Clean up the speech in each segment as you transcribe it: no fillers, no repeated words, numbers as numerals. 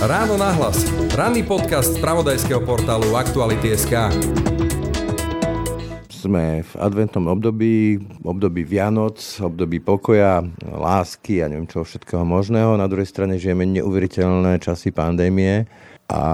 Ráno nahlas. Ranný podcast spravodajského portálu Aktuality.sk. Sme v adventnom období Vianoc, období pokoja, lásky a neviem čo všetkého možného. Na druhej strane žijeme neuveriteľné časy pandémie a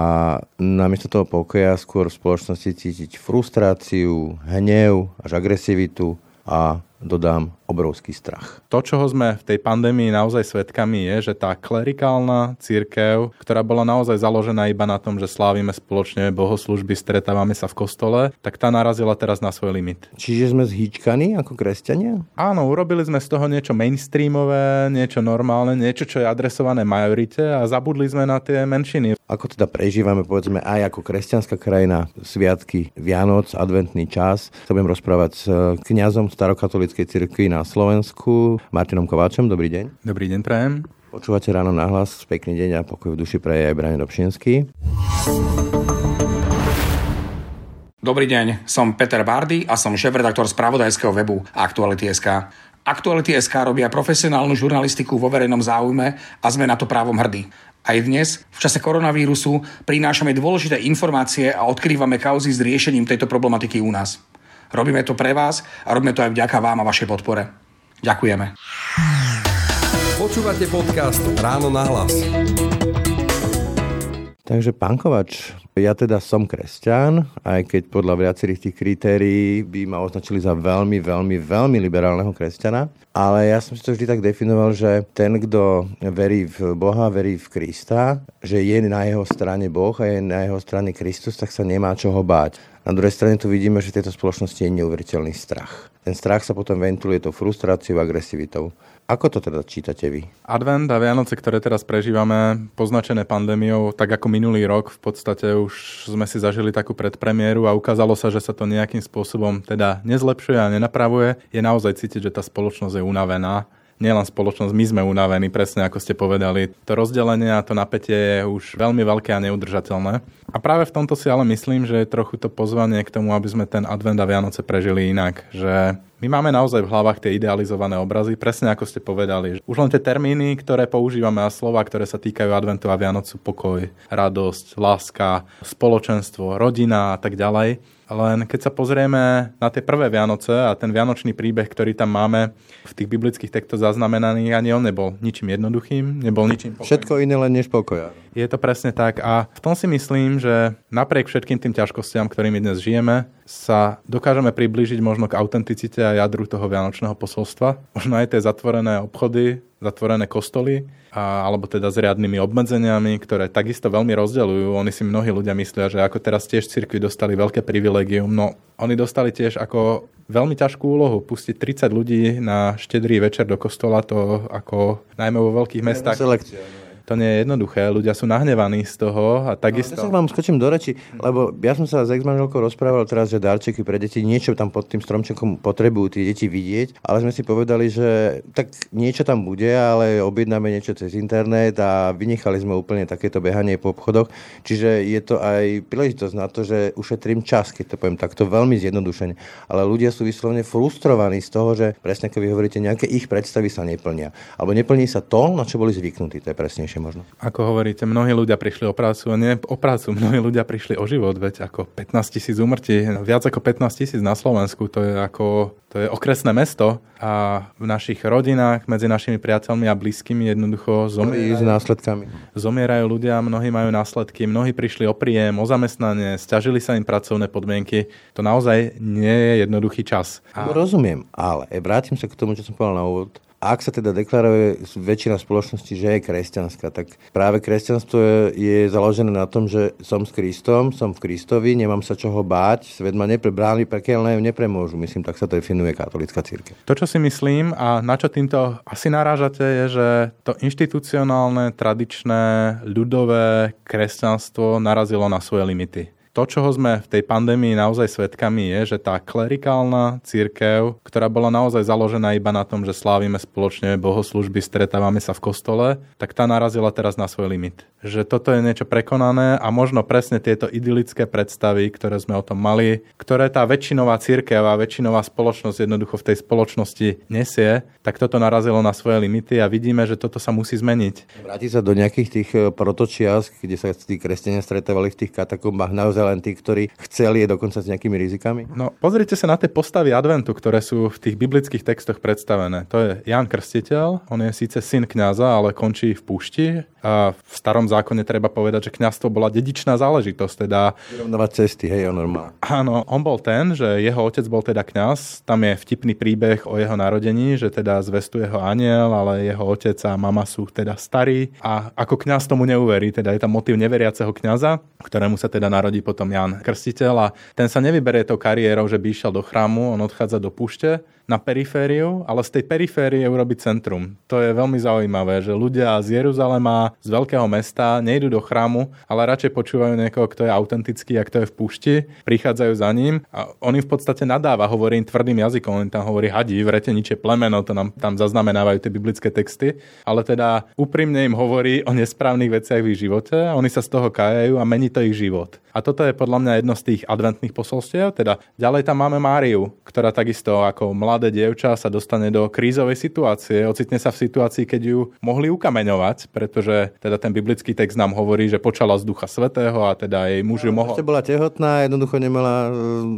namiesto toho pokoja skôr v spoločnosti cítiť frustráciu, hnev, až agresivitu a dodám obrovský strach. To, čoho sme v tej pandémii naozaj svedkami, je, že tá klerikálna cirkev, ktorá bola naozaj založená iba na tom, že slávime spoločne bohoslužby, stretávame sa v kostole, tak tá narazila teraz na svoj limit. Čiže sme zhýčkaní ako kresťania? Áno, urobili sme z toho niečo mainstreamové, niečo normálne, niečo, čo je adresované majorite a zabudli sme na tie menšiny. Ako teda prežívame, povedzme, aj ako kresťanská krajina sviatky Vianoc, adventný čas? Sa budem rozprávať s kňazom Starokatolíckej cirkvi na Slovensku, Martinom Kováčom. Dobrý deň. Dobrý deň, prajem. Počúvate Ráno nahlas. Pekný deň a pokoj v duši praje aj Braňo Dobšinský. Dobrý deň, som Peter Bárdy a som šéfredaktor spravodajského webu Aktuality.sk. Aktuality.sk robia profesionálnu žurnalistiku vo verejnom záujme a sme na to právom hrdí. Aj dnes, v čase koronavírusu, prinášame dôležité informácie a odkrývame kauzy s riešením tejto problematiky u nás. Robíme to pre vás a robíme to aj vďaka vám a vašej podpore. Ďakujeme. Počúvate podcast Ráno nahlas. Takže, pán Kováč, ja teda som kresťan, aj keď podľa viacerých tých kritérií by ma označili za veľmi, veľmi, veľmi liberálneho kresťana, ale ja som si to vždy tak definoval, že ten, kto verí v Boha, verí v Krista, že je na jeho strane Boh a je na jeho strane Kristus, tak sa nemá čoho báť. Na druhej strane tu vidíme, že v tejto spoločnosti je neuveriteľný strach. Ten strach sa potom ventiluje tou frustráciou, agresivitou. Ako to teda čítate vy? Advent a Vianoce, ktoré teraz prežívame, poznačené pandémiou, tak ako minulý rok, v podstate už sme si zažili takú predpremieru a ukázalo sa, že sa to nejakým spôsobom teda nezlepšuje a nenapravuje. Je naozaj cítiť, že tá spoločnosť je unavená. Nielen spoločnosť, my sme unavení, presne ako ste povedali. To rozdelenie a to napätie je už veľmi veľké a neudržateľné. A práve v tomto si ale myslím, že je trochu to pozvanie k tomu, aby sme ten advent a Vianoce prežili inak. Že my máme naozaj v hlavách tie idealizované obrazy, presne ako ste povedali. Už len tie termíny, ktoré používame a slova, ktoré sa týkajú adventu a Vianoc, sú pokoj, radosť, láska, spoločenstvo, rodina a tak ďalej. Len keď sa pozrieme na tie prvé Vianoce a ten vianočný príbeh, ktorý tam máme v tých biblických textoch zaznamenaný, ani on nebol ničím jednoduchým, nebol ničím pokojným. Všetko iné, len než pokoja. Je to presne tak a v tom si myslím, že napriek všetkým tým ťažkostiam, ktorými dnes žijeme, sa dokážeme priblížiť možno k autenticite a jadru toho vianočného posolstva. Možno aj tie zatvorené obchody, zatvorené kostoly, alebo teda s riadnymi obmedzeniami, ktoré takisto veľmi rozdeľujú. Oni si mnohí ľudia myslia, že ako teraz tiež cirkvi dostali veľké privilégium, no oni dostali tiež ako veľmi ťažkú úlohu pustiť 30 ľudí na štedrý večer do kostola, to ako najmä vo veľkých mestách. To nie je jednoduché, ľudia sú nahnevaní z toho a takisto... Ja sa vám skočím do reči, lebo ja som sa s ex-manželkou rozprával teraz, že darčeky pre deti, niečo tam pod tým stromčekom potrebujú tie deti vidieť, ale sme si povedali, že tak niečo tam bude, ale objednáme niečo cez internet a vynechali sme úplne takéto behanie po obchodoch, čiže je to aj príležitosť na to, že ušetrím čas, keď to poviem takto veľmi zjednodušene, ale ľudia sú vyslovene frustrovaní z toho, že presne ako vy hovoríte, nejaké ich predstavy sa neplnia, alebo neplní sa to, na čo boli zvyknutí, to je presne. Možno. Ako hovoríte, mnohí ľudia prišli o prácu, nie o prácu, mnohí ľudia prišli o život, veď ako 15 000 úmrtí, viac ako 15 000 na Slovensku, to je okresné mesto a v našich rodinách, medzi našimi priateľmi a blízkymi jednoducho zomierajú ľudia, mnohí majú následky, mnohí prišli o príjem, o zamestnanie, sťažili sa im pracovné podmienky. To naozaj nie je jednoduchý čas. Rozumiem, ale vrátim sa k tomu, čo som povedal na úvod. Ak sa teda deklaruje väčšina spoločnosti, že je kresťanská, tak práve kresťanstvo je založené na tom, že som s Kristom, som v Kristovi, nemám sa čoho báť, svet ma brány pekelné nepremôžu. Myslím, tak sa definuje katolícka cirkev. To, čo si myslím a na čo týmto asi narážate, je, že to inštitucionálne, tradičné, ľudové kresťanstvo narazilo na svoje limity. To, čoho sme v tej pandémii naozaj svedkami, je, že tá klerikálna cirkev, ktorá bola naozaj založená iba na tom, že slávime spoločne bohoslúžby, stretávame sa v kostole, tak tá narazila teraz na svoj limit. Že toto je niečo prekonané a možno presne tieto idylické predstavy, ktoré sme o tom mali, ktoré tá väčšinová cirkev a väčšinová spoločnosť jednoducho v tej spoločnosti nesie, tak toto narazilo na svoje limity a vidíme, že toto sa musí zmeniť. Vráti sa do nejakých tých protočias, kde sa tí kresťania stretávali v tých katakombách, naozaj len tí, ktorí chceli, je dokonca s nejakými rizikami? No, pozrite sa na tie postavy adventu, ktoré sú v tých biblických textoch predstavené. To je Ján Krstiteľ, on je síce syn kňaza, ale končí v púšti. A v starom zákone treba povedať, že kňazstvo bola dedičná záležitosť, teda vyrovnávať cesty, hej, normálne. Áno, on bol ten, že jeho otec bol teda kňaz. Tam je vtipný príbeh o jeho narodení, že teda zvestuje ho anjel, ale jeho otec a mama sú teda starí a ako kňaz tomu neuverí, teda je tam motív neveriaceho kňaza, ktorému sa teda narodí potom Ján Krstiteľ a ten sa nevyberie tou kariérou, že by išiel do chrámu, on odchádza do púšte na perifériu, ale z tej periférie urobí centrum. To je veľmi zaujímavé, že ľudia z Jeruzalema, z veľkého mesta nejdu do chrámu, ale radšej počúvajú niekoho, kto je autentický a kto je v púšti, prichádzajú za ním a on im v podstate nadáva, hovorí im tvrdým jazykom, on tam hovorí hadi, vreteničie plemeno, to nám tam zaznamenávajú tie biblické texty, ale teda úprimne im hovorí o nesprávnych veciach v ich živote, oni sa z toho kajajú a mení to ich život. A toto je podľa mňa jedno z tých adventných posolstiev, teda ďalej tam máme Máriu, ktorá takisto ako mladé dievča sa dostane do krízovej situácie, ocitne sa v situácii, keď ju mohli ukameňovať, pretože teda ten biblický text nám hovorí, že počala z Ducha Svätého a teda jej muž ju mohol. Ešte bola tehotná, jednoducho nemala,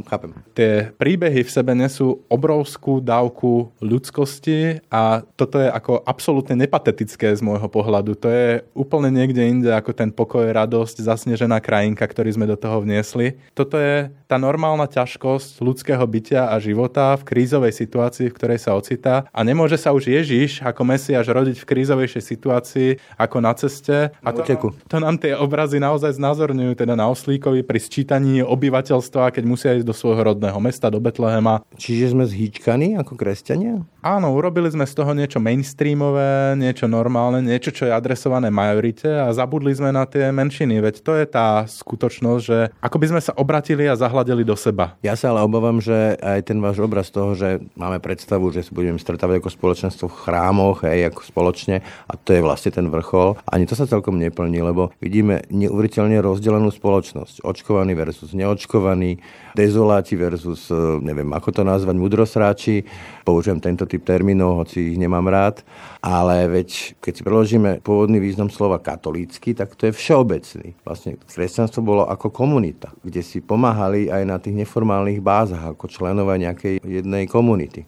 chápem. Tie príbehy v sebe nesú obrovskú dávku ľudskosti a toto je ako absolútne nepatetické z môjho pohľadu. To je úplne niekde inde ako ten pokoj, radosť, zasnežená krajinka, ktorý sme do toho vniesli. Toto je tá normálna ťažkosť ľudského bytia a života v krízovej situácii, v ktorej sa ocitá. A nemôže sa už Ježiš ako Mesiáš rodiť v krízovejšej situácii ako na ceste. A to nám tie obrazy naozaj znázorňujú, teda na Oslíkovi pri sčítaní obyvateľstva, keď musia ísť do svojho rodného mesta, do Betlehema. Čiže sme zhýčkaní ako kresťania? Áno, urobili sme z toho niečo mainstreamové, niečo normálne, niečo, čo je adresované majorite a zabudli sme na tie menšiny. Veď to je tá skutočnosť, že ako by sme sa obratili a zahľadili do seba. Ja sa ale obávam, že aj ten váš obraz toho, že máme predstavu, že sa budeme stretávať ako spoločenstvo v chrámoch, hej, ako spoločne, a to je vlastne ten vrchol. Ani to sa celkom neplní, lebo vidíme neuveriteľne rozdelenú spoločnosť. Očkovaní versus neočkovaní, dezoláti versus, neviem, ako to nazvať, mudrosráči. Použijem tento typ termínov, hoci ich nemám rád, ale veď keď si preložíme pôvodný význam slova katolícky, tak to je všeobecný. Vlastne kresťanstvo bolo ako komunita, kde si pomáhali aj na tých neformálnych bázach, ako členova nejakej jednej komúny.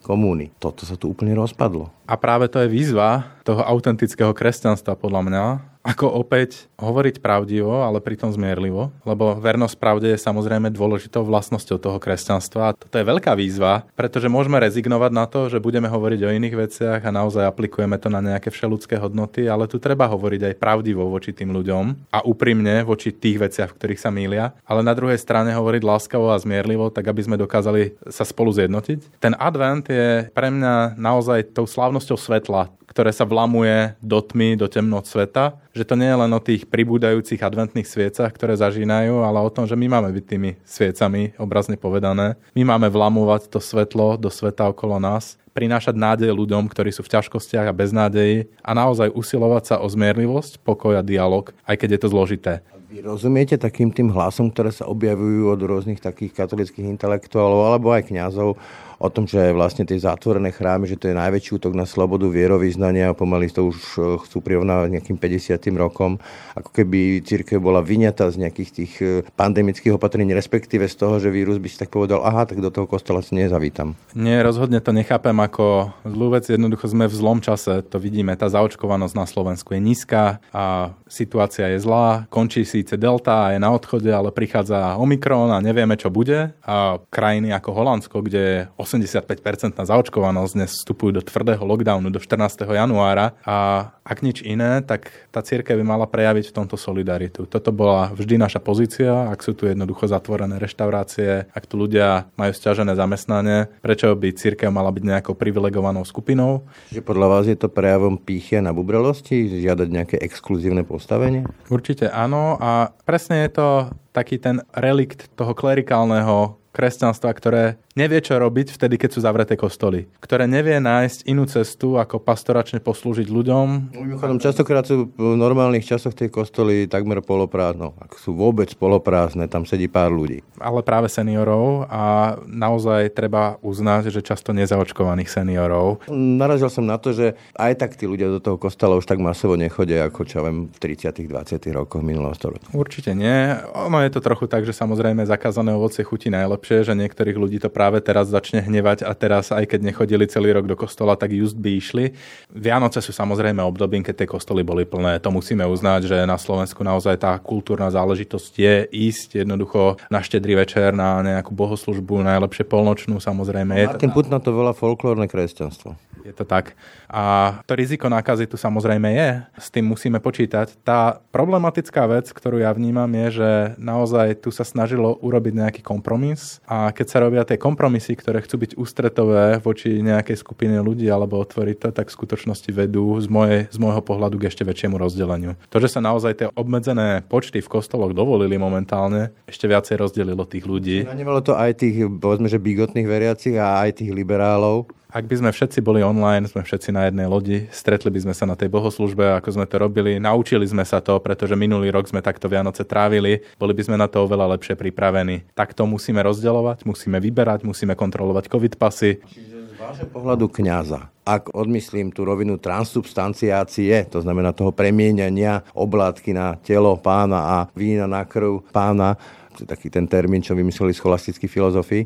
Toto sa tu úplne rozpadlo. A práve to je výzva toho autentického kresťanstva, podľa mňa, ako opäť hovoriť pravdivo, ale pritom zmierlivo, lebo vernosť pravde je samozrejme dôležitou vlastnosťou toho kresťanstva. Toto je veľká výzva, pretože môžeme rezignovať na to, že budeme hovoriť o iných veciach a naozaj aplikujeme to na nejaké všeludské hodnoty, ale tu treba hovoriť aj pravdivo voči tým ľuďom a úprimne voči tých veciach, v ktorých sa mýlia, ale na druhej strane hovoriť láskavo a zmierlivo, tak aby sme dokázali sa spolu zjednotiť. Ten advent je pre mňa naozaj tou slávnosťou svetla, ktoré sa vlamuje do tmy, do temnot sveta, že to nie je len o tých pribúdajúcich adventných sviecach, ktoré zažínajú, ale o tom, že my máme byť tými sviecami, obrazne povedané. My máme vlamovať to svetlo do sveta okolo nás, prinášať nádej ľuďom, ktorí sú v ťažkostiach a beznádeji a naozaj usilovať sa o zmierlivosť, pokoj a dialog, aj keď je to zložité. Vy rozumiete takým tým hlasom, ktoré sa objavujú od rôznych takých katolíckych intelektuálov alebo aj kňazov, o tom, že vlastne tie zatvorené chrámy, že to je najväčší útok na slobodu vierovyznania a pomaly to už chcú prirovnávať nejakým 50. rokom, ako keby cirkev bola vyňatá z nejakých tých pandemických opatrení, respektíve z toho, že vírus by si tak povedal, aha, tak do toho kostola si nezavítam. Nie, rozhodne to nechápem ako zlú vec, jednoducho sme v zlom čase, to vidíme, tá zaočkovanosť na Slovensku je nízka a situácia je zlá, končí síce Delta a je na odchode, ale prichádza Omikron a nevieme, čo bude. A krajiny ako Holandsko, kde 85% zaočkovanosť, dnes vstupujú do tvrdého lockdownu do 14. januára a ak nič iné, tak tá cirkev by mala prejaviť v tomto solidaritu. Toto bola vždy naša pozícia, ak sú tu jednoducho zatvorené reštaurácie, ak tu ľudia majú sťažené zamestnanie, prečo by cirkev mala byť nejakou privilegovanou skupinou? Čiže podľa vás je to prejavom pýchy a nabubrelosti, žiadať nejaké exkluzívne postavenie? Určite áno a presne je to taký ten relikt toho klerikálneho kresťanstva, ktoré nevie, čo robiť vtedy, keď sú zavreté kostoly. Ktoré nevie nájsť inú cestu, ako pastoračne poslúžiť ľuďom. Mimochodom, častokrát sú v normálnych časoch tie kostoly takmer poloprázdno. Ak sú vôbec poloprázdne, tam sedí pár ľudí. Ale práve seniorov a naozaj treba uznať, že často nezaočkovaných seniorov. Narazil som na to, že aj tak tí ľudia do toho kostola už tak masovo nechodia, ako čo viem, v 30. 20. rokoch minulého storočia. Určite nie. Ono je to trochu tak, že samozrejme zakázané ovocie chutí najlepšie, že niektorých ľudí to práve teraz začne hnevať a teraz, aj keď nechodili celý rok do kostola, tak just by išli. Vianoce sú samozrejme obdobím, keď tie kostoly boli plné. To musíme uznať, že na Slovensku naozaj tá kultúrna záležitosť je ísť jednoducho na štedrý večer, na nejakú bohoslužbu, najlepšie polnočnú, samozrejme. Martin Putna to volá folklórne kresťanstvo. Je to tak. A to riziko nákazy tu samozrejme je. S tým musíme počítať. Tá problematická vec, ktorú ja vnímam, je, že naozaj tu sa snažilo urobiť nejaký kompromis a keď sa robia tie kompromisy, ktoré chcú byť ústretové voči nejakej skupine ľudí alebo otvoriť to, tak v skutočnosti vedú z môjho pohľadu k ešte väčšiemu rozdeleniu. To, že sa naozaj tie obmedzené počty v kostoloch dovolili momentálne, ešte viacej rozdelilo tých ľudí. Znamenalo to aj tých, povedzme, že bigotných veriacich a aj tých liberálov. Ak by sme všetci boli online, sme všetci na jednej lodi, stretli by sme sa na tej bohoslužbe, ako sme to robili, naučili sme sa to, pretože minulý rok sme takto Vianoce trávili, boli by sme na to oveľa lepšie pripravení. Takto musíme rozdeľovať, musíme vyberať, musíme kontrolovať covid pasy. Čiže z vášho pohľadu kňaza, ak odmyslím tú rovinu transubstanciácie, to znamená toho premienania oblátky na telo pána a vína na krv pána, taký ten termín, čo vymysleli scholastickí filozofi,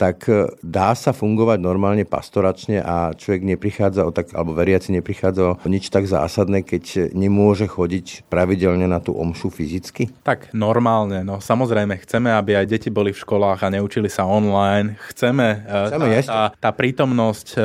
tak dá sa fungovať normálne pastoračne a človek neprichádza alebo veriaci neprichádza o nič tak zásadné, keď nemôže chodiť pravidelne na tú omšu fyzicky? Tak normálne, no samozrejme chceme, aby aj deti boli v školách a neučili sa online. Chceme tá prítomnosť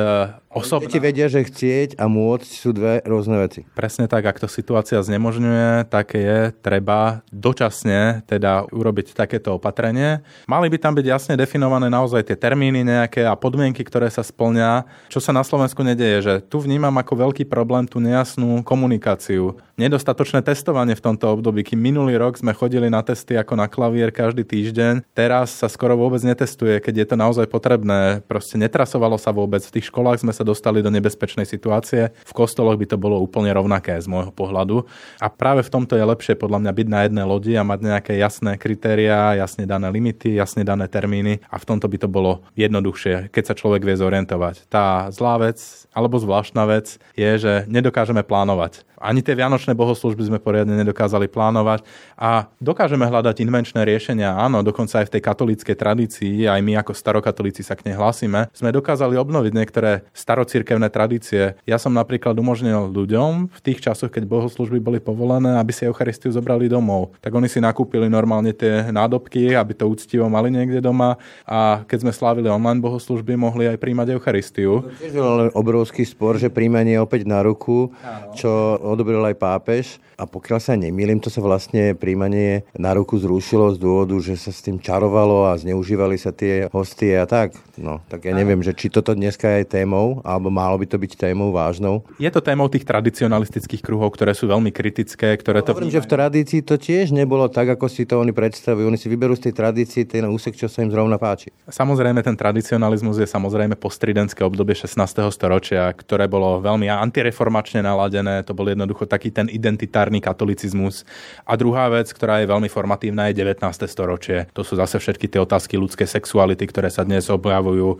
osobná. Deti vedia, že chcieť a môcť sú dve rôzne veci. Presne tak, ak to situácia znemožňuje, tak je treba dočasne teda urobiť takéto opatrenie. Mali by tam byť jasne definované naozaj tie termíny nejaké a podmienky, ktoré sa splňa. Čo sa na Slovensku nedeje, že tu vnímam ako veľký problém tú nejasnú komunikáciu. Nedostatočné testovanie v tomto období, kým minulý rok sme chodili na testy ako na klavier každý týždeň, teraz sa skoro vôbec netestuje, keď je to naozaj potrebné. Proste netrasovalo sa vôbec. V tých školách sme sa dostali do nebezpečnej situácie. V kostoloch by to bolo úplne rovnaké z môjho pohľadu. A práve v tomto je lepšie podľa mňa byť na jednej lodi a mať nejaké jasné kritériá, jasne dané limity, jasne dané termíny a v tomto by to bolo jednoduchšie, keď sa človek vie zorientovať. Tá zlá vec alebo zvláštna vec je, že nedokážeme plánovať. Ani tie vianočné bohoslúžby sme poriadne nedokázali plánovať a dokážeme hľadať invenčné riešenia. Áno, dokonca aj v tej katolíckej tradícii, aj my ako starokatolíci sa k nej hlásime, sme dokázali obnoviť niektoré starocirkevné tradície. Ja som napríklad umožnil ľuďom v tých časoch, keď bohoslúžby boli povolené, aby si Eucharistiu zobrali domov. Tak oni si nakúpili normálne tie nádobky, aby to úctivo mali niekde doma a keď sme slávili online bohoslúžby, mohli aj príjmať Eucharistiu. To je obrovský spor, že príjmanie opäť na ruku, čo odobril aj pápež a pokiaľ sa nemýlim, to sa vlastne príjmanie na ruku zrušilo z dôvodu, že sa s tým čarovalo a zneužívali sa tie hostie a tak. No, tak ja neviem, že či toto dneska je témou, alebo malo by to byť témou vážnou. Je to témou tých tradicionalistických kruhov, ktoré sú veľmi kritické, ktoré to... Hovorím, že v tradícii to tiež nebolo tak, ako si to oni predstavujú. Oni si vyberú z tej tradície ten úsek, čo sa im zrovna páči. Samozrejme, ten tradicionalizmus je samozrejme postridentské obdobie 16. storočia, ktoré bolo veľmi antireformačne naladené, to bol jednoducho taký ten identitárny katolicizmus. A druhá vec, ktorá je veľmi formatívna, je 19. storočie. To sú zase všetky tie otázky ľudskej sexuality, ktoré sa dnes objavujú.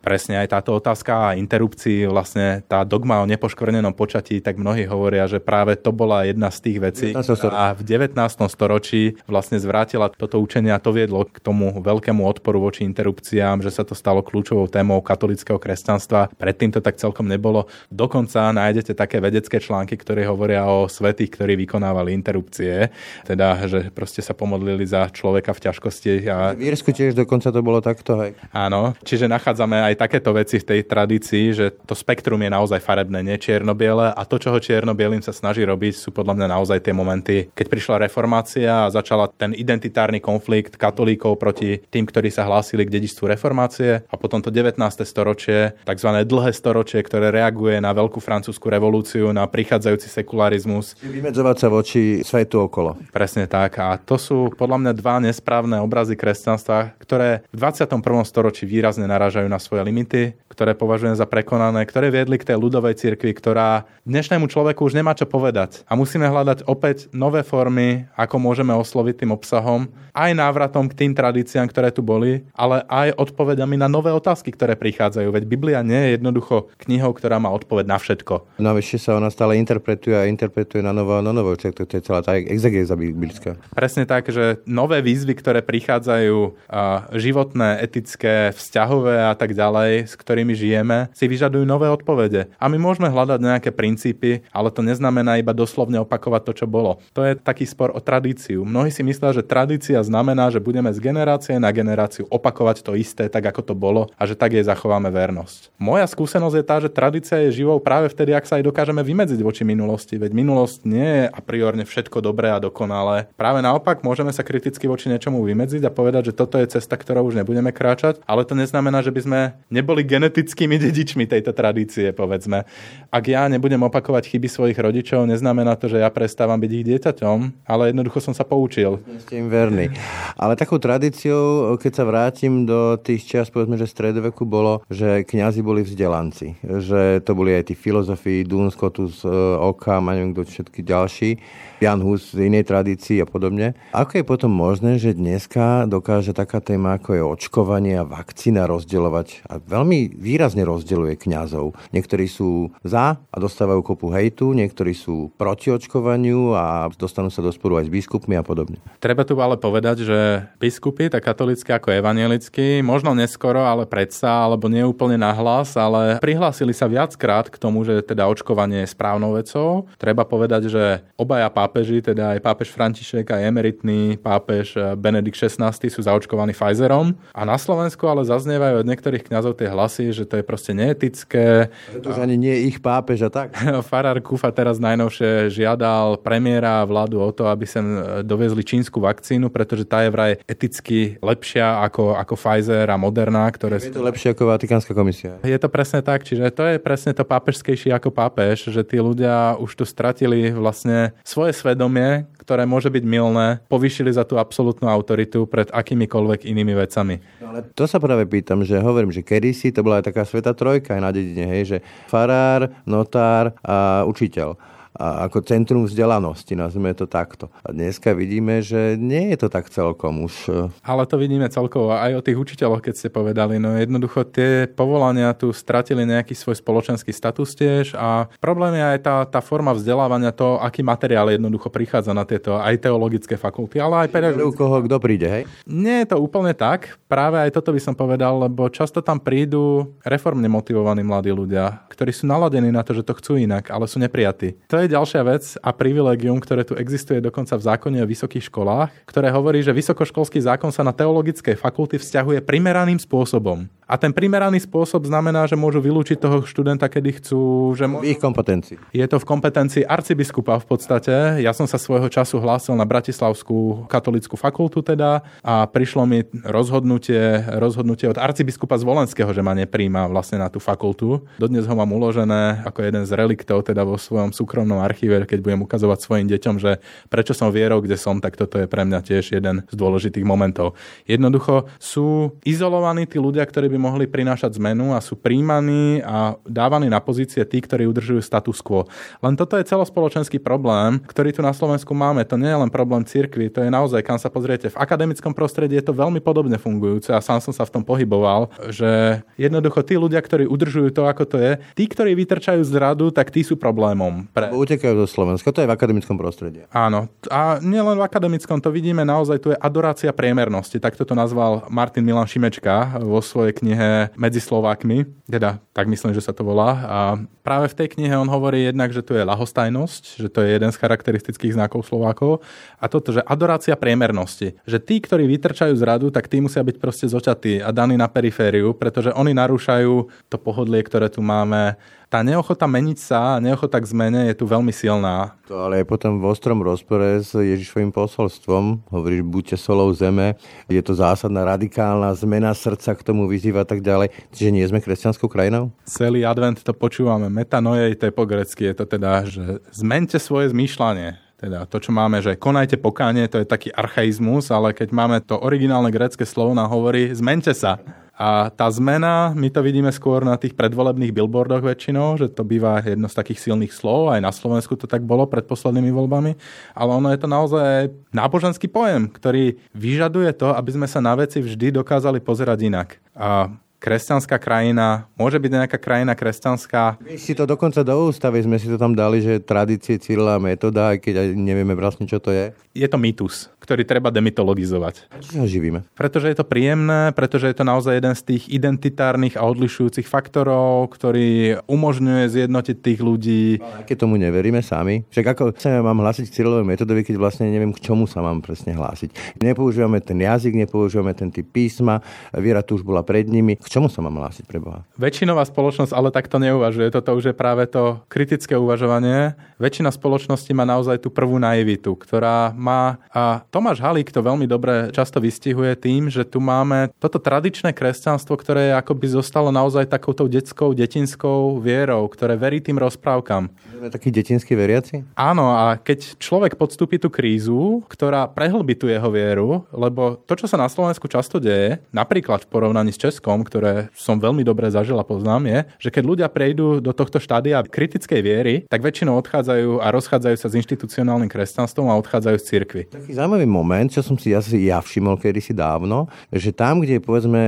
Presne aj táto otázka interrupcií, vlastne tá dogma o nepoškvrnenom počatí, tak mnohí hovoria, že práve to bola jedna z tých vecí. A v 19. storočí vlastne zvrátila toto učenie a to viedlo k tomu veľkému odporu voči interrupciám, že sa to stalo kľúčovou témou katolického kresťanstva. Predtým to tak celkom nebolo. Dokonca nájdete také vedecké články, ktoré hovoria o svätých, ktorí vykonávali interrupcie, teda že proste sa pomodlili za človeka v ťažkosti. V Írsku tiež dokonca to bolo takto, hej. Áno, čiže nachádzame aj takéto veci v tej tradícii, že to spektrum je naozaj farebné, nie čierno-biele a to, čo ho čierno-bielým sa snaží robiť, sú podľa mňa naozaj tie momenty, keď prišla reformácia a začala ten identitárny konflikt katolíkov proti tým, ktorí sa hlásili k dedičstvu reformácie a potom to 19. storočie, takzvané dlhé storočie, ktoré reaguje na veľkú francúzsku revolúciu, na prichádzajúci sekularizmus. Vymedzovať sa voči svetu okolo. Presne tak. A to sú podľa mňa dva nesprávne obrazy kresťanstva, ktoré v 21. storočí výrazne narážajú na svoje limity, ktoré považujem za prekonané, ktoré viedli k tej ľudovej cirkvi, ktorá dnešnému človeku už nemá čo povedať. A musíme hľadať opäť nové formy, ako môžeme osloviť tým obsahom, aj návratom k tým tradíciám, ktoré tu boli, ale aj odpoveďami na nové otázky, ktoré prichádzajú. Veď Biblia nie je jednoducho knihou, ktorá má odpoveď na všetko. Navyše sa ona stále interpretuje a interpretuje na novo a na novo. To je celá tá exegéza biblická. Presne tak, že nové výzvy, ktoré prichádzajú, životné, etické, vzťahové a tak ďalej, s ktorými žijeme, si vyžadujú nové odpovede. A my môžeme hľadať nejaké princípy, ale to neznamená iba doslovne opakovať to, čo bolo. To je taký spor o tradíciu. Mnohí si myslia, že tradícia znamená, že budeme z generácie na generáciu opakovať to isté, tak ako to bolo, a že tak jej zachováme vernosť. Moja skúsenosť je tá, že tradícia je živou práve vtedy, ak sa aj dokážeme vymedziť voči minulosti, veď minulosť nie je a priorne všetko dobré a dokonalé. Práve naopak, môžeme sa kriticky voči niečomu vymedziť a povedať, že toto je cesta, ktorou už nebudeme kráčať, ale to neznamená, že by sme neboli genetickými dedičmi tejto tradície, povedzme. Ak ja nebudem opakovať chyby svojich rodičov, neznamená to, že ja prestávam byť ich dieťaťom, ale jednoducho som sa poučil. Ste im verní. Ale takou tradíciou, keď sa vrátim do tých čias, povedzme, že stredoveku bolo, že kňazi boli vzdelanci, že to boli aj tí filozofi, Dunscotus, Okham, a neviem kto všetky ďalší, Jan Hus z inej tradícii a podobne. Ako je potom možné, že dneska dokáže taká téma, ako je očkovanie a vakcína, rozdeľovať a veľmi výrazne rozdeľuje kňazov. Niektorí sú za a dostávajú kopu hejtu, niektorí sú proti očkovaniu a dostanú sa do sporu aj s biskupmi a podobne. Treba tu ale povedať, že biskupy, tak katolícky ako evanjelickí, možno neskoro, ale predsa, alebo nie úplne nahlas, ale prihlásili sa viackrát k tomu, že teda očkovanie je správnou vecou. Treba povedať, že obaja pápeži, teda aj pápež František a emeritný pápež Benedikt XVI sú zaočkovaní Pfizerom. A na Slovensku ale zaznievajú od niektorých kňazov tie hlasy, že to je proste neetické. Pretože ani nie ich pápež a tak. Farár Kufa teraz najnovšie žiadal premiéra a vládu o to, aby sem doviezli čínsku vakcínu, pretože tá je vraj eticky lepšia ako Pfizer a Moderna, ktoré je to lepšie ako Vatikánska komisia. Je to presne tak, čiže to je presne to pápežskejšie ako pápež, že tí ľudia už tu stratili vlastne svoje svedomie, ktoré môže byť mylné, povýšili za tú absolútnu autoritu pred akýmikoľvek inými vecami. No, ale to sa práve pýtam, že hovorím, že kedysi to bola aj taká svätá trojka aj na dedine, hej, že farár, notár a učiteľ. A ako centrum vzdelanosti, nazvime to takto. A dneska vidíme, že nie je to tak celkom už. Ale to vidíme celkovo aj o tých učiteľoch, keď ste povedali. No jednoducho tie povolania tu stratili nejaký svoj spoločenský status tiež a problém je aj tá forma vzdelávania, to, aký materiál jednoducho prichádza na tieto aj teologické fakulty, ale aj pedagogické. U koho kto príde, hej? Nie je to úplne tak. Práve aj toto by som povedal, lebo často tam prídu reformne motivovaní mladí ľudia, ktorí sú naladení na to, že to chcú inak, ale sú neprijatí. To je ďalšia vec a privilegium, ktoré tu existuje dokonca v zákone o vysokých školách, ktoré hovorí, že vysokoškolský zákon sa na teologické fakulty vzťahuje primeraným spôsobom. A ten primeraný spôsob znamená, že môžu vylúčiť toho študenta, kedy chcú, že v ich kompetencii. Je to v kompetencii arcibiskupa v podstate. Ja som sa svojho času hlásil na Bratislavskú katolícku fakultu teda a prišlo mi rozhodnutie od arcibiskupa z Volenského, že ma neprijíma vlastne na tú fakultu. Dodnes ho mám uložené ako jeden z reliktov teda vo svojom súkromnom archíve, keď budem ukazovať svojim deťom, že prečo som vierou, kde som, tak toto je pre mňa tiež jeden z dôležitých momentov. Jednoducho sú izolovaní tí ľudia, ktorí by mohli prinášať zmenu a sú prijímaní a dávaní na pozície tí, ktorí udržujú status quo. Len toto je celospoločenský problém, ktorý tu na Slovensku máme. To nie je len problém cirkvi, to je naozaj, kam sa pozriete. V akademickom prostredí je to veľmi podobne fungujúce a sám som sa v tom pohyboval, že jednoducho tí ľudia, ktorí udržujú to, ako to je, tí, ktorí vytrčajú z radu, tak tí sú problémom. Utekajú do Slovenska, to je v akademickom prostredí. Áno, a nielen v akademickom, to vidíme naozaj, tu je adorácia priemernosti, tak to nazval Martin Milan Šimečka vo svojej knihe Medzi Slovákmi, teda tak myslím, že sa to volá. A práve v tej knihe on hovorí jednak, že tu je ľahostajnosť, že to je jeden z charakteristických znakov Slovákov a toto, že adorácia priemernosti, že tí, ktorí vytrčajú z radu, tak tí musia byť proste zoťatí a daní na perifériu, pretože oni narúšajú to pohodlie, ktoré tu máme. tá neochota meniť sa, neochota k zmene je tu veľmi silná. To ale je potom v ostrom rozpore s Ježišovým posolstvom. Hovoríš, buďte solou zeme, je to zásadná radikálna zmena srdca, k tomu vyzýva a tak ďalej. Čiže nie sme kresťanskou krajinou? Celý advent to počúvame. Metanoje, to je po grécky, je to teda, že zmente svoje zmýšľanie. Teda to, čo máme, že konajte pokánie, to je taký archaizmus, ale keď máme to originálne grécke slovo, nám hovorí zmente sa. A tá zmena, my to vidíme skôr na tých predvolebných billboardoch väčšinou, že to býva jedno z takých silných slov, aj na Slovensku to tak bolo pred poslednými voľbami, ale ono je to naozaj náboženský pojem, ktorý vyžaduje to, aby sme sa na veci vždy dokázali pozerať inak. A kresťanská krajina, môže byť nejaká krajina kresťanská. My si to dokonca do ústavy sme si to tam dali, že tradície, Cyrilá metóda, aj keď aj nevieme vlastne, čo to je. Je to mýtus, ktorý treba demitologizovať. Čo ho živíme? Pretože je to príjemné, pretože je to naozaj jeden z tých identitárnych a odlišujúcich faktorov, ktorý umožňuje zjednotiť tých ľudí. A keď tomu neveríme sami, však ako sa mám hlásiť k Cyrilovej metódovi, keď vlastne neviem, k čomu sa mám presne hlásiť. Nepoužívame ten jazyk, nepoužívame ten typ písma, viera tu už bola pred nimi. Čomu sa mám hlásiť pre Boha? Väčšinová spoločnosť ale takto neuvažuje. Toto už je práve to kritické uvažovanie. Väčšina spoločnosti má naozaj tú prvú naivitu, ktorá má... A Tomáš Halík to veľmi dobre často vystihuje tým, že tu máme toto tradičné kresťanstvo, ktoré akoby zostalo naozaj takouto detskou, detinskou vierou, ktoré verí tým rozprávkam. Sme takí detinskí veriaci? Áno, a keď človek podstúpi tú krízu, ktorá prehlbí tú jeho vieru, lebo to, čo sa na Slovensku často deje, napríklad v porovnaní s Českom, ktoré som veľmi dobre zažil a poznám, je, že keď ľudia prejdú do tohto štádia kritickej viery, tak väčšinou odchádzajú a rozchádzajú sa s inštitucionálnym kresťanstvom a odchádzajú z cirkvi. Taký zaujímavý moment, čo som si ja všimol kedysi dávno, že tam, kde je povedzme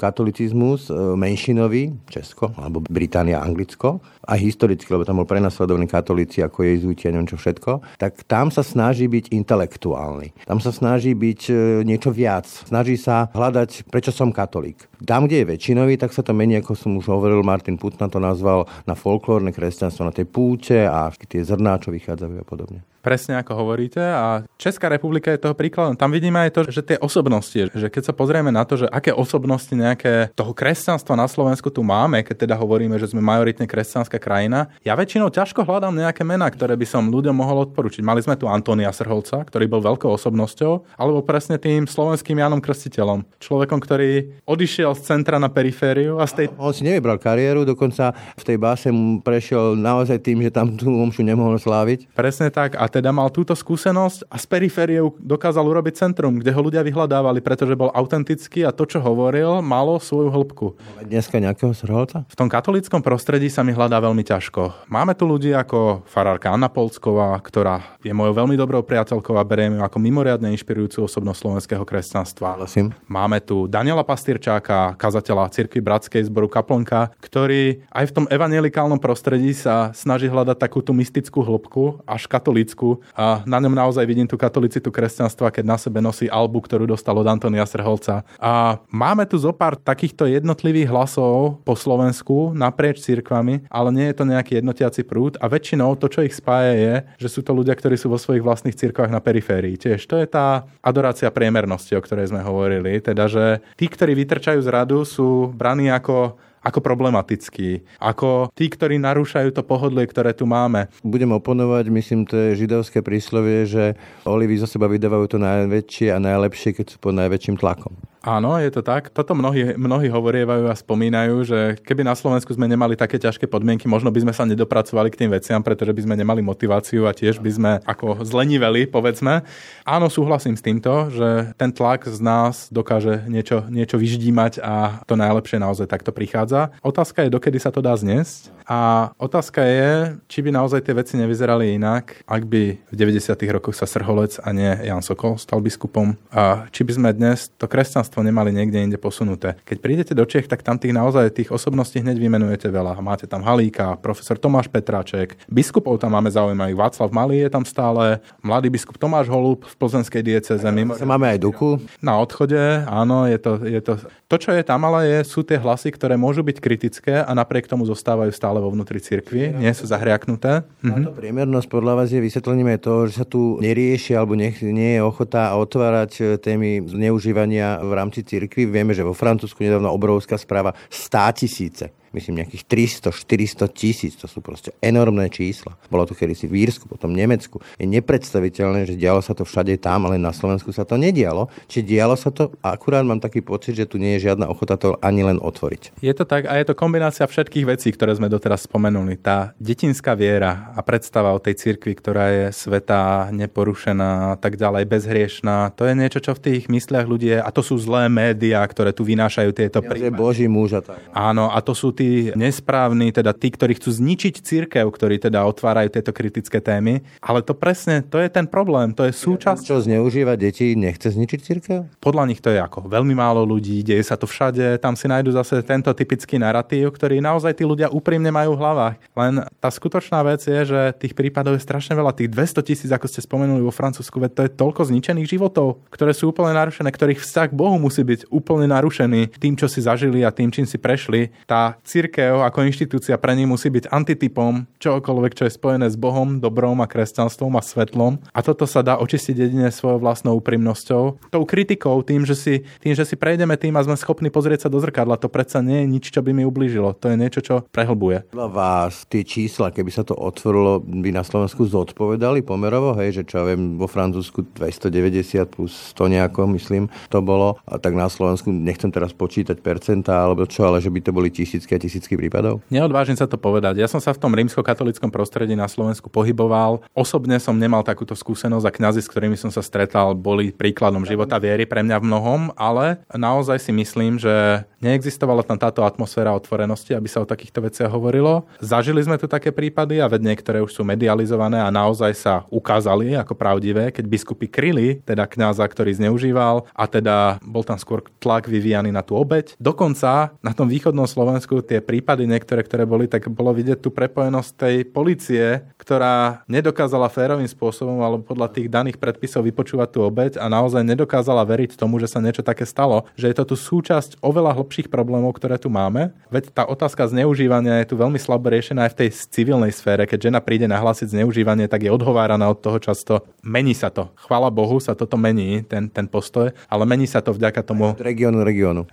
katolicizmus menšinový, Česko alebo Británia, Anglicko, aj historicky, lebo tam bol prenasledovaní katolíci ako jezuiti a neviem čo všetko, tak tam sa snaží byť intelektuálny. Tam sa snaží byť niečo viac. Snaží sa hľadať, prečo som katolík. Tam, kde je väčšinový, tak sa to mení, ako som už hovoril, Martin Putna to nazval, na folklórne kresťanstvo, na tej púte a tie zrná, čo vychádzajú a podobne. Presne ako hovoríte a Česká republika je toho príkladom. Tam vidíme aj to, že tie osobnosti, že keď sa pozrieme na to, že aké osobnosti nejaké toho kresťanstva na Slovensku tu máme, keď teda hovoríme, že sme majoritne kresťanská krajina, ja väčšinou ťažko hľadám nejaké mená, ktoré by som ľuďom mohol odporučiť. Mali sme tu Antónia Srholca, ktorý bol veľkou osobnosťou, alebo presne tým slovenským Jánom Krstiteľom, človekom, ktorý odišiel z centra na perifériu a z tej... On si nevybral kariéru, dokonca v tej báse mu prešiel naozaj tým, že tam tú omšu nemohol sláviť. Presne tak. A teda mal túto skúsenosť a z perifériou dokázal urobiť centrum, kde ho ľudia vyhľadávali, pretože bol autentický a to, čo hovoril, malo svoju hĺbku. Dneska nejakého Srholca? V tom katolíckom prostredí sa mi hľadá veľmi ťažko. Máme tu ľudí ako farárka Anna Polsková, ktorá je mojou veľmi dobrou priateľkou a beriem ju ako mimoriadne inšpirujúcu osobnosť slovenského kresťanstva. Lasím. Máme tu Daniela Pastýrčáka, kazateľa cirkvi Bratskej zboru Kaplnka, ktorý aj v tom evanjelikálnom prostredí sa snaží hľadať takúto mystickú hĺbku až katolícku. A na ňom naozaj vidím tú katolicitu kresťanstva, keď na sebe nosí albu, ktorú dostal od Antónia Srholca. A máme tu zopár takýchto jednotlivých hlasov po Slovensku naprieč cirkvami, ale nie je to nejaký jednotiaci prúd a väčšinou to, čo ich spája je, že sú to ľudia, ktorí sú vo svojich vlastných cirkvách na periférii. Tiež to je tá adorácia priemernosti, o ktorej sme hovorili, teda že tí, ktorí vytrčajú z radu, sú braní ako problematický, ako tí, ktorí narúšajú to pohodlie, ktoré tu máme. Budem oponovať, myslím, to je židovské príslovie, že olivy zo seba vydávajú to najväčšie a najlepšie, keď sú pod najväčším tlakom. Áno, je to tak. Toto mnohí hovorievajú a spomínajú, že keby na Slovensku sme nemali také ťažké podmienky, možno by sme sa nedopracovali k tým veciam, pretože by sme nemali motiváciu a tiež by sme ako zleniveli, povedzme. Áno, súhlasím s týmto, že ten tlak z nás dokáže niečo vyždímať a to najlepšie naozaj takto prichádza. Otázka je, dokedy sa to dá zniesť a otázka je, či by naozaj tie veci nevyzerali inak, ak by v 90. rokoch sa Srholec a nie Ján Sokol stal biskupom a či by sme dnes to kresťanstvo nemali niekde inde posunuté. Keď prídete do Čiech, tak tam naozaj tých osobností hneď vymenujete veľa. Máte tam Halíka, profesor Tomáš Petráček, biskupov tam máme zaujímavých. Václav Malý je tam stále, mladý biskup Tomáš Holub v plzeňskej diecéze. Máme aj Duku. Na odchode, áno, je to. To, čo je tam ale sú tie hlasy, ktoré môžu byť kritické a napriek tomu zostávajú stále vo vnútri cirkvi, nie sú zahriaknuté. Táto priemernosť podľa vás je vysvetlením aj toho, že sa tu nerieši alebo nie je ochota otvárať témy zneužívania v rámci cirkvi. Vieme, že vo Francúzsku nedávno obrovská správa 100 000 myslím nejakých 300-400 tisíc, to sú proste enormné čísla. Bolo to kedysi v Írsku, potom v Nemecku. Je nepredstaviteľné, že dialo sa to všade tam, ale na Slovensku sa to nedialo. Či dialo sa to, akurát mám taký pocit, že tu nie je žiadna ochota to ani len otvoriť. Je to tak a je to kombinácia všetkých vecí, ktoré sme doteraz spomenuli. Tá detinská viera a predstava o tej cirkvi, ktorá je svätá, neporušená a tak ďalej, bezhriešná, to je niečo, čo v tých mysliach ľudí je, a to sú zlé médiá, ktoré tu vynášajú tieto prípady. Boží muž a tak. Áno, a to sú tí nesprávni, teda tí, ktorí chcú zničiť cirkev, ktorí teda otvárajú tieto kritické témy, ale to presne, to je ten problém, to je súčasť. Čo zneužíva deti, nechce zničiť cirkev? Podľa nich to je ako veľmi málo ľudí, deje sa to všade, tam si nájdu zase tento typický naratív, ktorý naozaj tí ľudia úprimne majú v hlavách. Len tá skutočná vec je, že tých prípadov je strašne veľa, tých 200 000, ako ste spomenuli vo Francúzsku, veď to je toľko zničených životov, ktoré sú úplne narušené, ktorých vzťah k Bohu musí byť úplne narušený tým, čo si zažili a tým, čím si prešli. Tá cirkev ako inštitúcia pre nich musí byť antitypom čokoľvek, čo je spojené s Bohom, dobrom a kresťanstvom a svetlom. A toto sa dá očistiť jedine svojou vlastnou úprimnosťou, tou kritikou, tým, že si prejdeme tým a sme schopní pozrieť sa do zrkadla. To predsa nie je nič, čo by mi ublížilo. To je niečo, čo prehlbuje. Podľa vás tie čísla, keby sa to otvorilo, by na Slovensku zodpovedali pomerovo, hej, že čo viem, vo Francúzsku 290 plus 100 nejako, myslím, to bolo, a tak na Slovensku nechcem teraz počítať percentá alebo čo, ale že by to boli tisícky a tisícky prípadov? Neodvážim sa to povedať. Ja som sa v tom rímskokatolíckom prostredí na Slovensku pohyboval. Osobne som nemal takúto skúsenosť a kňazi, s ktorými som sa stretal, boli príkladom života viery pre mňa v mnohom, ale naozaj si myslím, že neexistovala tam táto atmosféra otvorenosti, aby sa o takýchto veciach hovorilo. Zažili sme tu také prípady a vedne, ktoré už sú medializované a naozaj sa ukázali ako pravdivé, keď biskupy kryli teda kňaza, ktorý zneužíval, a teda bol tam skôr tlak vyvíjaný na tú obeť. Dokonca na tom východnom Slovensku tie prípady niektoré, ktoré boli, tak bolo vidieť tú prepojenosť tej polície, ktorá nedokázala férovým spôsobom alebo podľa tých daných predpisov vypočúvať tú obeť a naozaj nedokázala veriť tomu, že sa niečo také stalo, že je to tu súčasť oveľa hlbších problémov, ktoré tu máme. Veď tá otázka zneužívania je tu veľmi slabo riešená aj v tej civilnej sfére, keď žena príde nahlásiť zneužívanie, tak je odhováraná od toho často. Mení sa to. Chvála Bohu, sa toto mení, ten postoj, ale mení sa to vďaka tomu regiónu.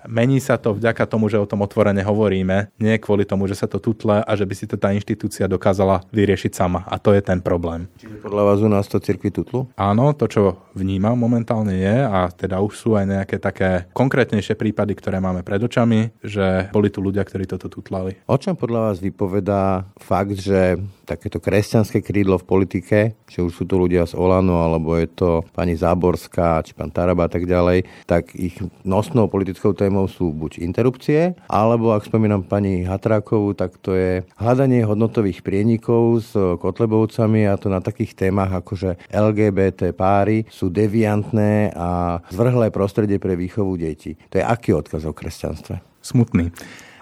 Mení sa to vďaka tomu, že o tom otvorene hovoríme, nie kvôli tomu, že sa to tutle a že by si to tá inštitúcia dokázala vyriešiť sama. A to je ten problém. Čiže podľa vás u nás to cirkvi tutlu? Áno, to čo vnímam momentálne je, a teda už sú aj nejaké také konkrétnejšie prípady, ktoré máme pred očami, že boli tu ľudia, ktorí toto tutlali. O čom podľa vás vypovedá fakt, že takéto kresťanské krídlo v politike, že už sú tu ľudia z Olano, alebo je to pani Záborská, či pán Taraba a tak ďalej, tak ich nosnou politickou témou sú buď interrupcie, alebo ak spomínam pani Hatrákovú, tak to je hľadanie hodnotových prienikov s Kotlebovcami, a to na takých témach ako že LGBT páry sú deviantné a zvrhlé prostredie pre výchovu detí. To je aký odkaz o kresťanstve?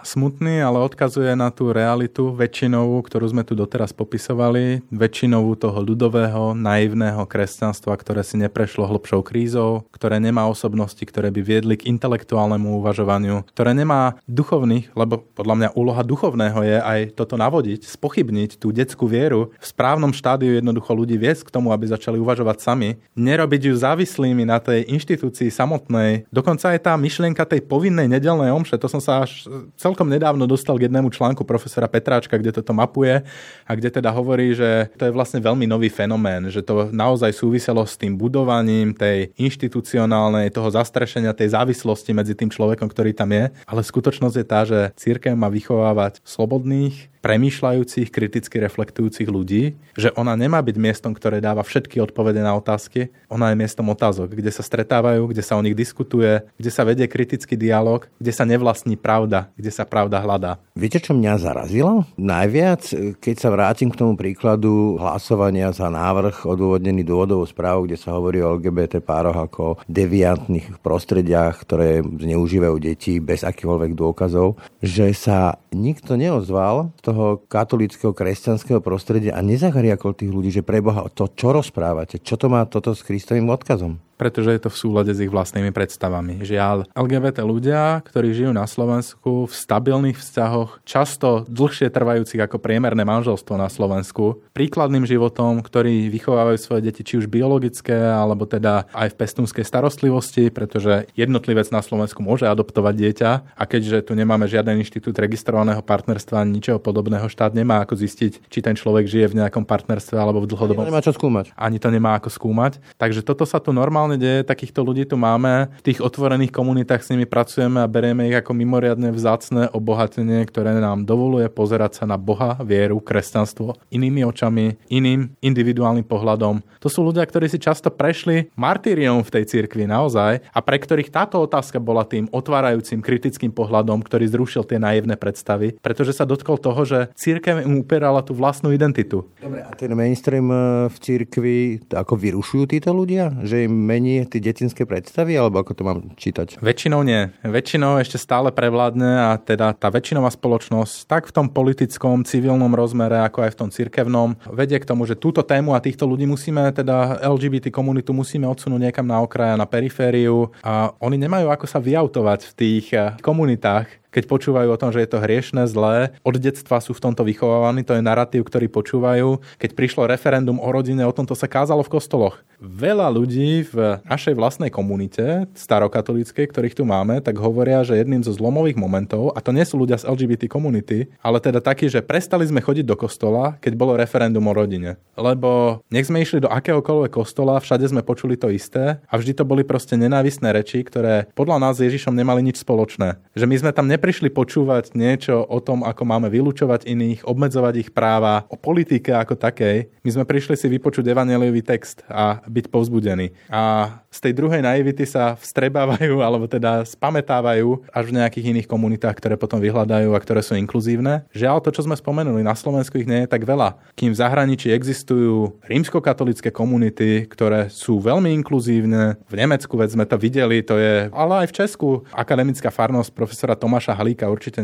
Smutný, ale odkazuje na tú realitu väčšinovú, ktorú sme tu doteraz popisovali, väčšinovú toho ľudového, naivného kresťanstva, ktoré si neprešlo hlbšou krízou, ktoré nemá osobnosti, ktoré by viedli k intelektuálnemu uvažovaniu, ktoré nemá duchovných, lebo podľa mňa úloha duchovného je aj toto navodiť, spochybniť tú detskú vieru, v správnom štádiu jednoducho ľudí viesť k tomu, aby začali uvažovať sami, nerobiť ju závislými na tej inštitúcii samotnej. Dokonca aj tá myšlienka tej povinnej nedeľnej omše, to som sa až celkom nedávno dostal k jednému článku profesora Petráčka, kde toto mapuje a kde teda hovorí, že to je vlastne veľmi nový fenomén, že to naozaj súviselo s tým budovaním tej inštitucionálnej, toho zastrešenia, tej závislosti medzi tým človekom, ktorý tam je. Ale skutočnosť je tá, že cirkev má vychovávať slobodných, premýšľajúcich, kriticky reflektujúcich ľudí, že ona nemá byť miestom, ktoré dáva všetky odpovede na otázky. Ona je miestom otázok, kde sa stretávajú, kde sa o nich diskutuje, kde sa vedie kritický dialog, kde sa nevlastní pravda, kde sa pravda hľadá. Viete, čo mňa zarazilo? Najviac, keď sa vrátim k tomu príkladu hlasovania za návrh odôvodnený dôvodovou správou, kde sa hovorí o LGBT pároch ako deviantných prostrediach, ktoré zneužívajú deti bez akýchkoľvek dôkazov, že sa nikto neozval toho katolíckeho kresťanského prostredia a nezahriakol tých ľudí, že preboha, to čo rozprávate? Čo to má toto s Kristovým odkazom? pretože je to v súlade s ich vlastnými predstavami. Žiaľ, LGBT ľudia, ktorí žijú na Slovensku v stabilných vzťahoch, často dlhšie trvajúcich ako priemerné manželstvo na Slovensku, príkladným životom, ktorí vychovávajú svoje deti či už biologické, alebo teda aj v pestúnskej starostlivosti, pretože jednotlivec na Slovensku môže adoptovať dieťa a keďže tu nemáme žiaden inštitút registrovaného partnerstva ani ničoho podobného, štát nemá ako zistiť, či ten človek žije v nejakom partnerstve alebo v dlhodobom. Nemá čo skúmať. Ani to nemá ako skúmať. Takže toto sa tu normálne deje, takýchto ľudí tu máme. V tých otvorených komunitách s nimi pracujeme a berieme ich ako mimoriadne vzácne obohatenie, ktoré nám dovoluje pozerať sa na Boha, vieru, kresťanstvo inými očami, iným individuálnym pohľadom. To sú ľudia, ktorí si často prešli martyrium v tej cirkvi naozaj a pre ktorých táto otázka bola tým otvárajúcim kritickým pohľadom, ktorý zrušil tie naivné predstavy, pretože sa dotkol toho, že cirkev im upierala tú vlastnú identitu. Dobre, a ten mainstream v cirkvi ako vyrušujú títo ľudia, že im mení tie detinské predstavy, alebo ako to mám čítať? Väčšinou nie. Väčšinou ešte stále prevládne a teda tá väčšinová spoločnosť tak v tom politickom, civilnom rozmere, ako aj v tom cirkevnom vedie k tomu, že túto tému a týchto ľudí musíme teda LGBT komunitu musíme odsunúť niekam na okraj, na perifériu a oni nemajú ako sa vyautovať v tých komunitách, keď počúvajú o tom, že je to hriešne, zlé. Od detstva sú v tomto vychovávaní, to je narratív, ktorý počúvajú. Keď prišlo referendum o rodine, o tomto sa kázalo v kostoloch. Veľa ľudí v našej vlastnej komunite starokatolíckej, ktorých tu máme, tak hovoria, že jedným zo zlomových momentov, a to nie sú ľudia z LGBT komunity, ale teda takí, že prestali sme chodiť do kostola, keď bolo referendum o rodine. Lebo nech sme išli do akéhokoľvek kostola, všade sme počuli to isté a vždy to boli proste nenávistné reči, ktoré podľa nás s Ježišom nemali nič spoločné. Že my sme tam prišli počúvať niečo o tom, ako máme vylúčovať iných, obmedzovať ich práva, o politike ako takej. My sme prišli si vypočuť evanjeliový text a byť povzbudení. A z tej druhej naivity sa vstrebávajú, alebo teda spamätávajú až v nejakých iných komunitách, ktoré potom vyhľadajú a ktoré sú inkluzívne. Žiaľ, to, čo sme spomenuli, na Slovensku ich nie je tak veľa. Kým v zahraničí existujú rímskokatolícke komunity, ktoré sú veľmi inkluzívne. V Nemecku, veď sme to videli, to je, ale aj v Česku. Akademická farnosť profesora Tomáša Halíka určite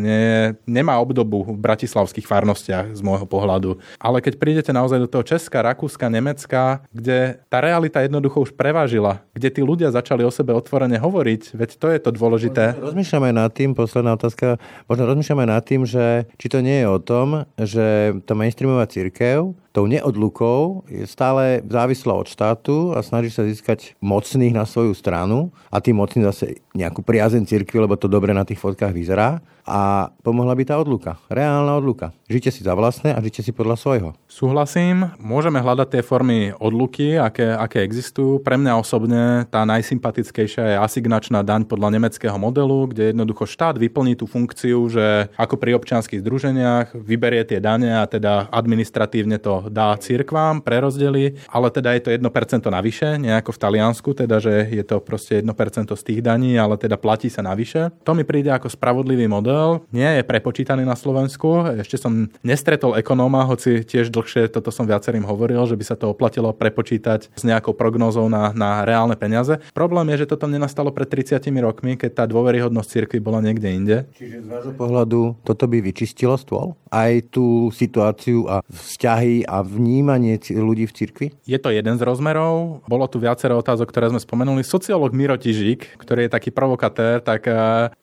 nemá obdobu v bratislavských farnostiach z môjho pohľadu. Ale keď prídete naozaj do toho Česka, Rakúska, Nemecka, kde tá realita jednoducho už prevážila, kde tí ľudia začali o sebe otvorene hovoriť, veď to je to dôležité. Rozmýšľame nad tým, posledná otázka, možno rozmýšľame nad tým, že či to nie je o tom, že tá mainstreamová cirkev tou neodlukou je stále závislá od štátu a snaží sa získať mocných na svoju stranu a tí mocní zase nejakú priazeň cirkvi, lebo to dobre na tých fotkách vyzerá. A pomohla by tá odluka, reálna odluka. Žite si za vlastné a žite si podľa svojho. Súhlasím, môžeme hľadať tie formy odluky, aké existujú. Pre mňa osobne tá najsympatickejšia je asignačná daň podľa nemeckého modelu, kde jednoducho štát vyplní tú funkciu, že ako pri občianskych združeniach vyberie tie dane a teda administratívne to dá cirkvám, prerozdeli, ale teda je to 1% navyše, nie ako v Taliansku, teda že je to proste 1% z tých daní, ale teda platí sa navyše. To mi príde ako spravodlivý model. Nie je prepočítaný na Slovensku. Ešte som nestretol ekonóma, hoci tiež dlhšie toto som viacerým hovoril, že by sa to oplatilo prepočítať s nejakou prognózou na reálne peniaze. Problém je, že toto nenastalo pred 30 rokmi, keď tá dôveryhodnosť cirkvi bola niekde inde. Čiže z vášho pohľadu toto by vyčistilo stôl? Aj tú situáciu a vzťahy a vnímanie ľudí v cirkvi? Je to jeden z rozmerov. Bolo tu viacero otázok, ktoré sme spomenuli. Sociológ Miro Tižík, ktorý je taký provokatér, tak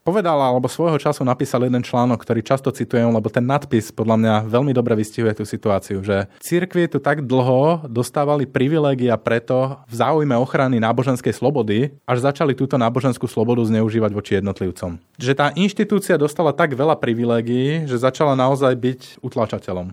povedal alebo svojho času napísal jeden článok, ktorý často citujem, lebo ten nadpis podľa mňa veľmi dobre vystihuje tú situáciu, že cirkvi tu tak dlho dostávali privilégia preto v záujme ochrany náboženskej slobody, až začali túto náboženskú slobodu zneužívať voči jednotlivcom. Že tá inštitúcia dostala tak veľa privilégií, že začala naozaj byť utláčateľom.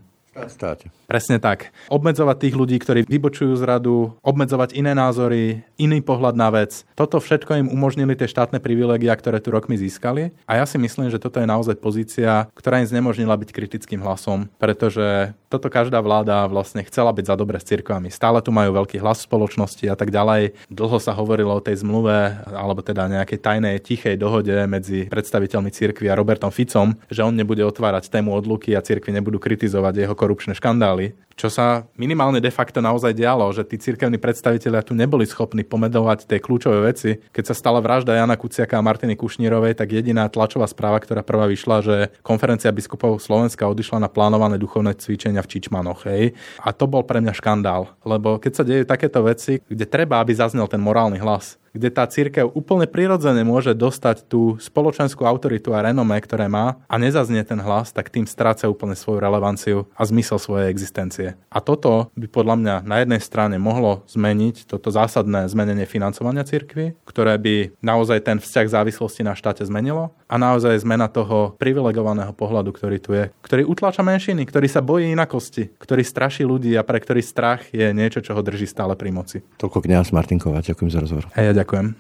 Státe. Presne tak. Obmedzovať tých ľudí, ktorí vybočujú z radu, obmedzovať iné názory, iný pohľad na vec. Toto všetko im umožnili tie štátne privilégia, ktoré tu rokmi získali. A ja si myslím, že toto je naozaj pozícia, ktorá im znemožnila byť kritickým hlasom, pretože toto každá vláda vlastne chcela byť za dobre s cirkvami. Stále tu majú veľký hlas v spoločnosti a tak ďalej. Dlho sa hovorilo o tej zmluve, alebo teda nejakej tajnej tichej dohode medzi predstaviteľmi cirkvi a Robertom Ficom, že on nebude otvárať tému odluky a cirkvi nebudú kritizovať jeho korupčné škandály, čo sa minimálne de facto naozaj dialo, že tí cirkevní predstavitelia tu neboli schopní pomedovať tie kľúčové veci. Keď sa stala vražda Jana Kuciaka a Martiny Kušnírovej, tak jediná tlačová správa, ktorá prvá vyšla, že konferencia biskupov Slovenska odišla na plánované duchovné cvičenia v Čičmanoch. Hej. A to bol pre mňa škandál, lebo keď sa dejú takéto veci, kde treba, aby zaznel ten morálny hlas, kde tá cirkev úplne prirodzene môže dostať tú spoločenskú autoritu a renomé, ktoré má, a nezaznie ten hlas, tak tým stráca úplne svoju relevanciu a zmysel svojej existencie. A toto by podľa mňa na jednej strane mohlo zmeniť toto zásadné zmenenie financovania cirkvi, ktoré by naozaj ten vzťah závislosti na štáte zmenilo, a naozaj zmena toho privilegovaného pohľadu, ktorý tu je, ktorý utláča menšiny, ktorý sa bojí inakosti, ktorý straší ľudí a pre ktorý strach je niečo, čo ho drží stále pri moci. Toľko kňaz Martin Kováč, ďakujem za rozhovor. Ďakujem.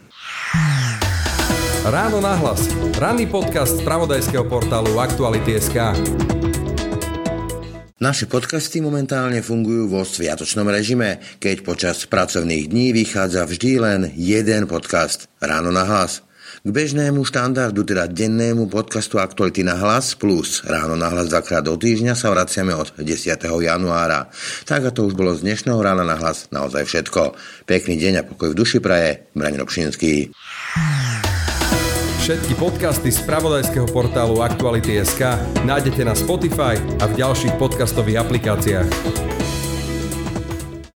Ráno nahlas. Ranný podcast z spravodajského portálu Aktuality.sk. Naše podcasty momentálne fungujú vo sviatočnom režime, keď počas pracovných dní vychádza vždy len jeden podcast Ráno nahlas. K bežnému štandardu, teda dennému podcastu Aktuality na hlas plus Ráno na hlas dvakrát do týždňa sa vraciame od 10. januára. Tak a to už bolo z dnešného Rána na hlas naozaj všetko. Pekný deň a pokoj v duši praje Braňo Dobšinský. Všetky podcasty z spravodajského portálu Aktuality.sk nájdete na Spotify a v ďalších podcastových aplikáciách.